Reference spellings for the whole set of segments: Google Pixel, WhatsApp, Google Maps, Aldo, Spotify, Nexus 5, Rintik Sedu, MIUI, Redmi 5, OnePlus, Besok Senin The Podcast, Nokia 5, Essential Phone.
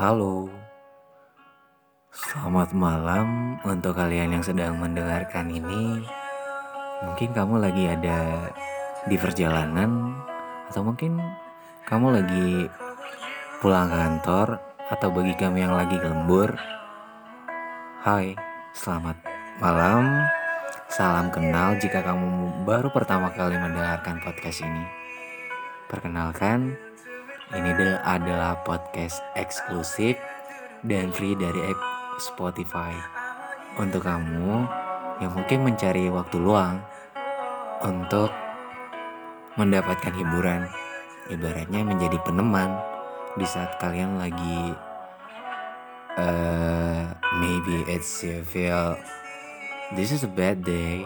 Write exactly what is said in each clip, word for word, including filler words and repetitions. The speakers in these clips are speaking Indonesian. Halo, selamat malam untuk kalian yang sedang mendengarkan ini. Mungkin kamu lagi ada di perjalanan, atau mungkin kamu lagi pulang kantor, atau bagi kamu yang lagi lembur. Hai, selamat malam. Salam kenal jika kamu baru pertama kali mendengarkan podcast ini. Perkenalkan, ini adalah podcast eksklusif dan free dari Spotify untuk kamu yang mungkin mencari waktu luang untuk mendapatkan hiburan, ibaratnya menjadi peneman di saat kalian lagi uh, maybe it's you feel this is a bad day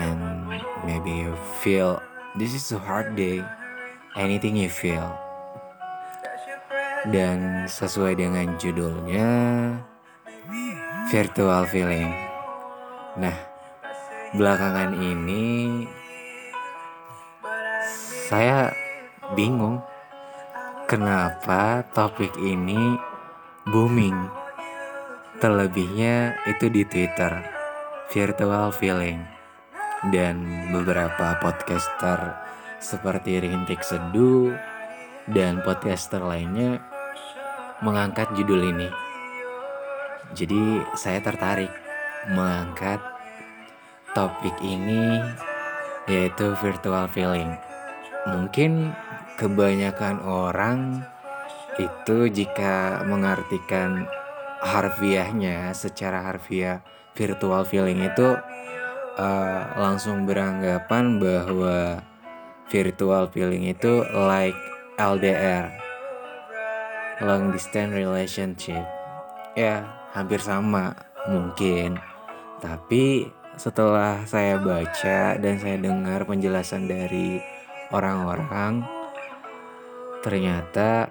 and maybe you feel this is a hard day, anything you feel. Dan sesuai dengan judulnya, virtual feeling. Nah, belakangan ini saya bingung kenapa topik ini booming. Terlebihnya itu di Twitter, virtual feeling. Dan beberapa podcaster seperti Rintik Sedu dan podcaster lainnya mengangkat judul ini. Jadi saya tertarik mengangkat topik ini, yaitu virtual feeling. Mungkin kebanyakan orang itu jika mengartikan harfiahnya secara harfiah virtual feeling itu uh, langsung beranggapan bahwa virtual feeling itu like L D R, long distance relationship, ya hampir sama mungkin. Tapi setelah saya baca dan saya dengar penjelasan dari orang-orang, ternyata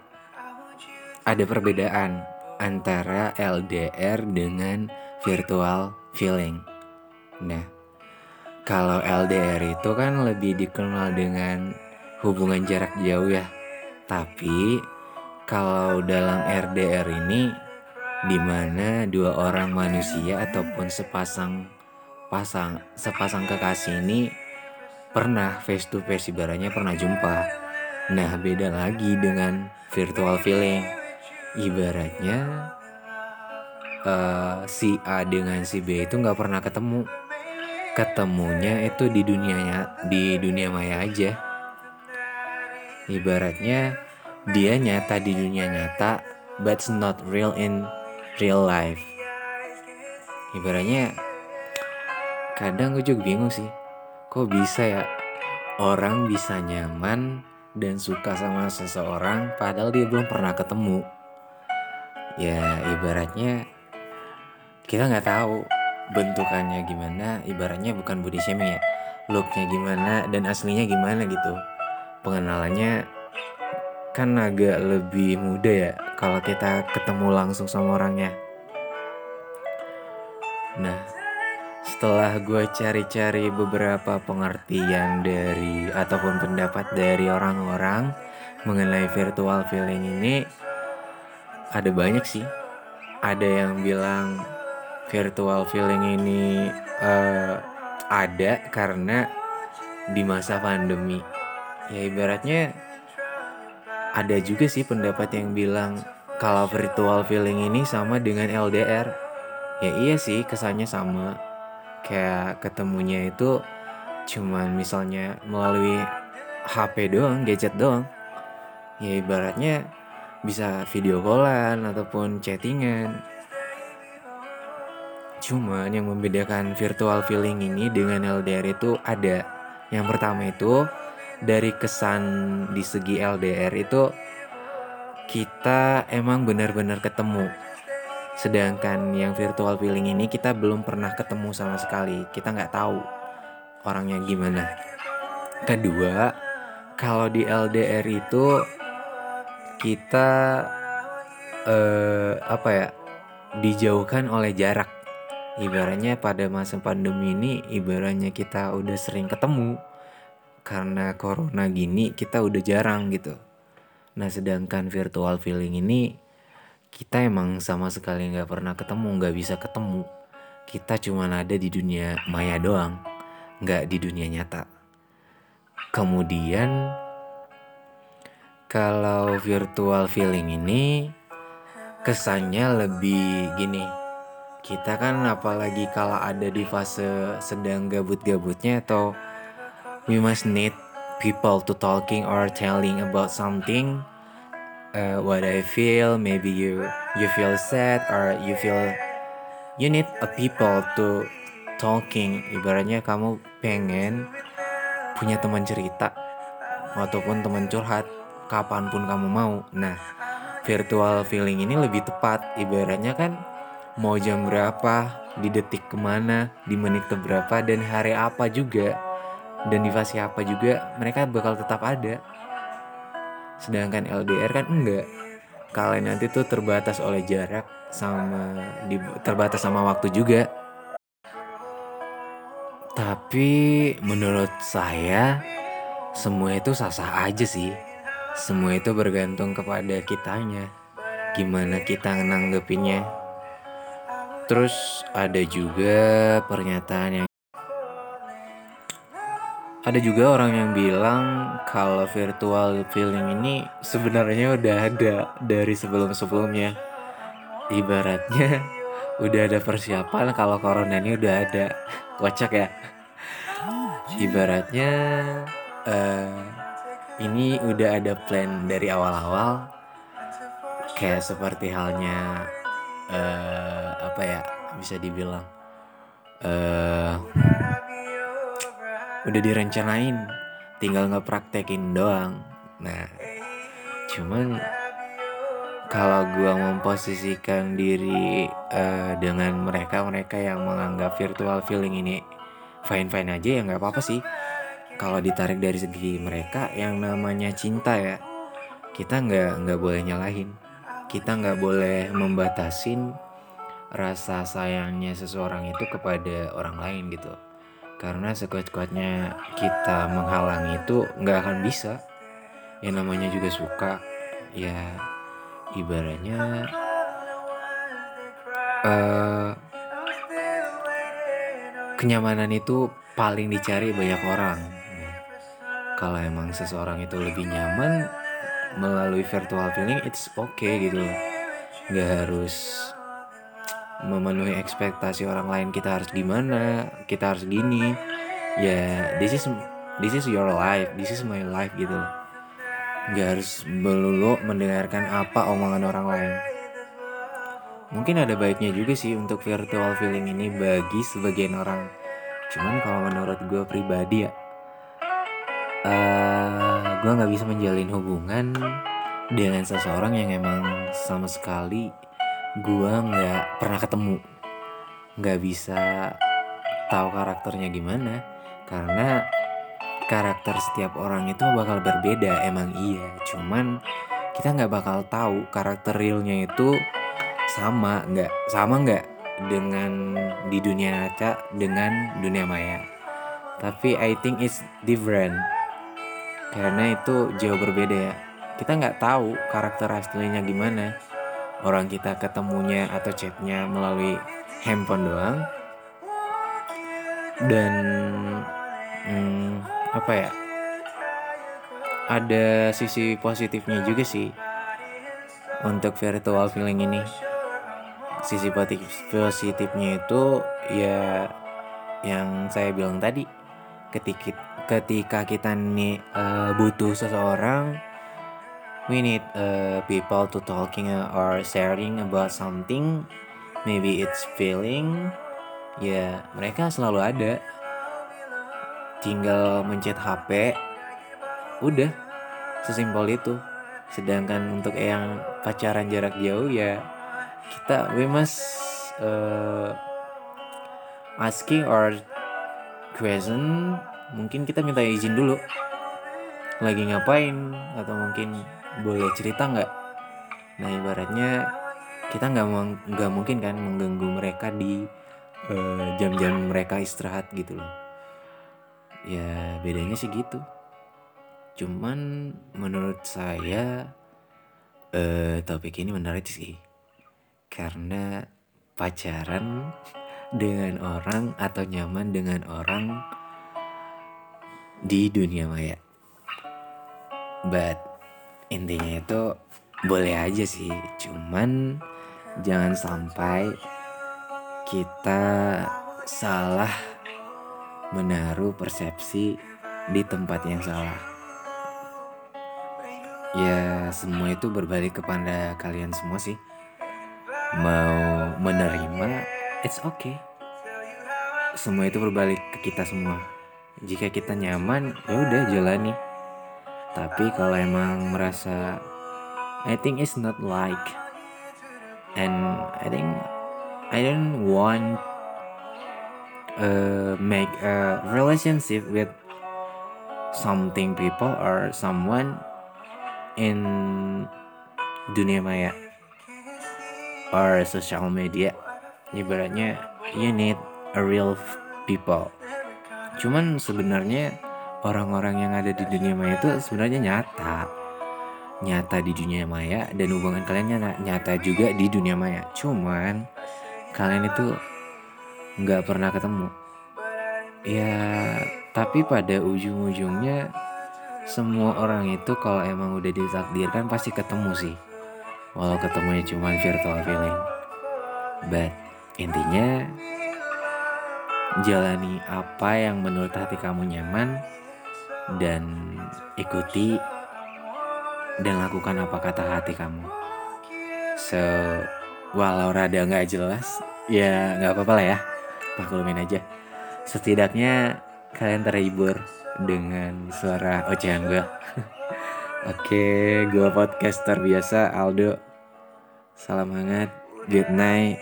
ada perbedaan antara L D R dengan virtual feeling. Nah, kalau L D R itu kan lebih dikenal dengan hubungan jarak jauh ya. Tapi kalau dalam R D R ini, dimana dua orang manusia ataupun sepasang pasang sepasang kekasih ini pernah face to face, ibaratnya pernah jumpa. Nah, beda lagi dengan virtual feeling. Ibaratnya uh, si A dengan si B itu nggak pernah ketemu, ketemunya itu di dunianya di dunia maya aja. Ibaratnya dia nyata di dunia nyata, but not real in real life. Ibaratnya kadang gue juga bingung sih, kok bisa ya orang bisa nyaman dan suka sama seseorang padahal dia belum pernah ketemu. Ya ibaratnya kita gak tahu bentukannya gimana, ibaratnya bukan body shaming ya, looknya gimana dan aslinya gimana gitu. Pengenalannya kan agak lebih mudah ya kalau kita ketemu langsung sama orangnya. Nah, setelah gue cari-cari beberapa pengertian dari ataupun pendapat dari orang-orang mengenai virtual feeling ini, ada banyak sih. Ada yang bilang virtual feeling ini uh, ada karena di masa pandemi. Ya ibaratnya ada juga sih pendapat yang bilang kalau virtual feeling ini sama dengan L D R. Ya iya sih, kesannya sama. Kayak ketemunya itu cuman misalnya melalui H P doang, gadget doang. Ya ibaratnya bisa video callan ataupun chattingan. Cuman yang membedakan virtual feeling ini dengan L D R itu ada. Yang pertama itu, dari kesan di segi L D R itu kita emang benar-benar ketemu. Sedangkan yang virtual feeling ini kita belum pernah ketemu sama sekali. Kita gak tahu orangnya gimana. Kedua, kalau di L D R itu kita eh, apa ya, dijauhkan oleh jarak. Ibaratnya pada masa pandemi ini, ibaratnya kita udah sering ketemu. Karena corona gini kita udah jarang gitu. Nah, sedangkan virtual feeling ini kita emang sama sekali gak pernah ketemu, gak bisa ketemu. Kita cuma ada di dunia maya doang, gak di dunia nyata. Kemudian kalau virtual feeling ini kesannya lebih gini. Kita kan apalagi kalau ada di fase sedang gabut-gabutnya atau we must need people to talking or telling about something. Uh, what I feel, maybe you you feel sad or you feel you need a people to talking. Ibaratnya kamu pengen punya teman cerita ataupun teman curhat kapanpun kamu mau. Nah, virtual feeling ini lebih tepat. Ibaratnya kan mau jam berapa, di detik kemana, di menit keberapa, dan hari apa juga, dan di fase apa juga, mereka bakal tetap ada. Sedangkan L D R kan enggak. Kalian nanti tuh terbatas oleh jarak sama di, terbatas sama waktu juga. Tapi menurut saya semua itu sah-sah aja sih. Semua itu bergantung kepada kitanya, gimana kita nanggepinnya. Terus ada juga pernyataan yang ada juga orang yang bilang kalau virtual feeling ini sebenarnya udah ada dari sebelum-sebelumnya. Ibaratnya udah ada persiapan kalau corona ini udah ada. Kocak ya. Ibaratnya uh, ini udah ada plan dari awal-awal. Kayak seperti halnya uh, apa ya bisa dibilang. Uh, Udah direncanain, tinggal ngepraktekin doang. Nah, cuman kalau gua memposisikan diri uh, dengan mereka-mereka yang menganggap virtual feeling ini fine-fine aja, ya gak apa-apa sih. Kalau ditarik dari segi mereka, yang namanya cinta ya, kita gak, gak boleh nyalahin. Kita gak boleh membatasin rasa sayangnya seseorang itu kepada orang lain gitu. Karena sekuat-kuatnya kita menghalangi itu nggak akan bisa. Yang namanya juga suka, ya ibaratnya uh, kenyamanan itu paling dicari banyak orang. Kalau emang seseorang itu lebih nyaman melalui virtual feeling, it's okay gitu. Nggak harus memenuhi ekspektasi orang lain, kita harus gimana, kita harus gini. Ya yeah, this is this is your life, this is my life gitu loh. Gak harus melulu mendengarkan apa omongan orang lain. Mungkin ada baiknya juga sih untuk virtual feeling ini bagi sebagian orang. Cuman kalau menurut gue pribadi ya, uh, gue gak bisa menjalin hubungan dengan seseorang yang emang sama sekali gua gak pernah ketemu. Gak bisa tahu karakternya gimana. Karena karakter setiap orang itu bakal berbeda. Emang iya, cuman kita gak bakal tahu karakter realnya itu sama gak, sama gak dengan di dunia nyata dengan dunia maya. Tapi I think it's different, karena itu jauh berbeda ya. Kita gak tahu karakter aslinya gimana. Orang kita ketemunya atau chatnya melalui handphone doang. Dan hmm, apa ya, ada sisi positifnya juga sih untuk virtual feeling ini. Sisi positifnya itu ya yang saya bilang tadi, ketika, ketika kita nih uh, butuh seseorang, we need uh, people to talking or sharing about something. Maybe it's feeling. Ya, yeah, mereka selalu ada. Tinggal mencet H P, udah, sesimpel itu. Sedangkan untuk yang pacaran jarak jauh ya, kita we must uh, asking or question. Mungkin kita minta izin dulu, lagi ngapain, atau mungkin boleh cerita nggak? Nah ibaratnya kita nggak mau, nggak mungkin kan mengganggu mereka di uh, jam-jam mereka istirahat gitu loh. Ya bedanya sih gitu. Cuman menurut saya uh, topik ini menarik sih. karena pacaran dengan orang atau nyaman dengan orang di dunia maya. But intinya itu boleh aja sih, cuman jangan sampai kita salah menaruh persepsi di tempat yang salah. Ya, semua itu berbalik kepada kalian semua sih. Mau menerima, it's okay. Semua itu berbalik ke kita semua. Jika kita nyaman, ya udah jalani. Tapi kalau emang merasa I think it's not like, and I think I don't want uh, make a relationship with something people or someone in dunia maya or social media. Ibaratnya you need a real people. Cuman sebenarnya orang-orang yang ada di dunia maya itu sebenarnya nyata. Nyata di dunia maya, dan hubungan kalian nyata juga di dunia maya. Cuman kalian itu gak pernah ketemu. Ya, tapi pada ujung-ujungnya semua orang itu kalau emang udah ditakdirkan pasti ketemu sih, walau ketemunya cuma virtual feeling. But intinya jalani apa yang menurut hati kamu nyaman, dan ikuti dan lakukan apa kata hati kamu. So walau rada gak jelas, ya gak apa-apa lah ya, paklumin aja. Setidaknya kalian terhibur dengan suara ocehan gue. Oke, gue podcaster biasa, Aldo. Salam hangat, good night.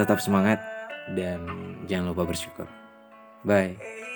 Tetap semangat, dan jangan lupa bersyukur. Bye.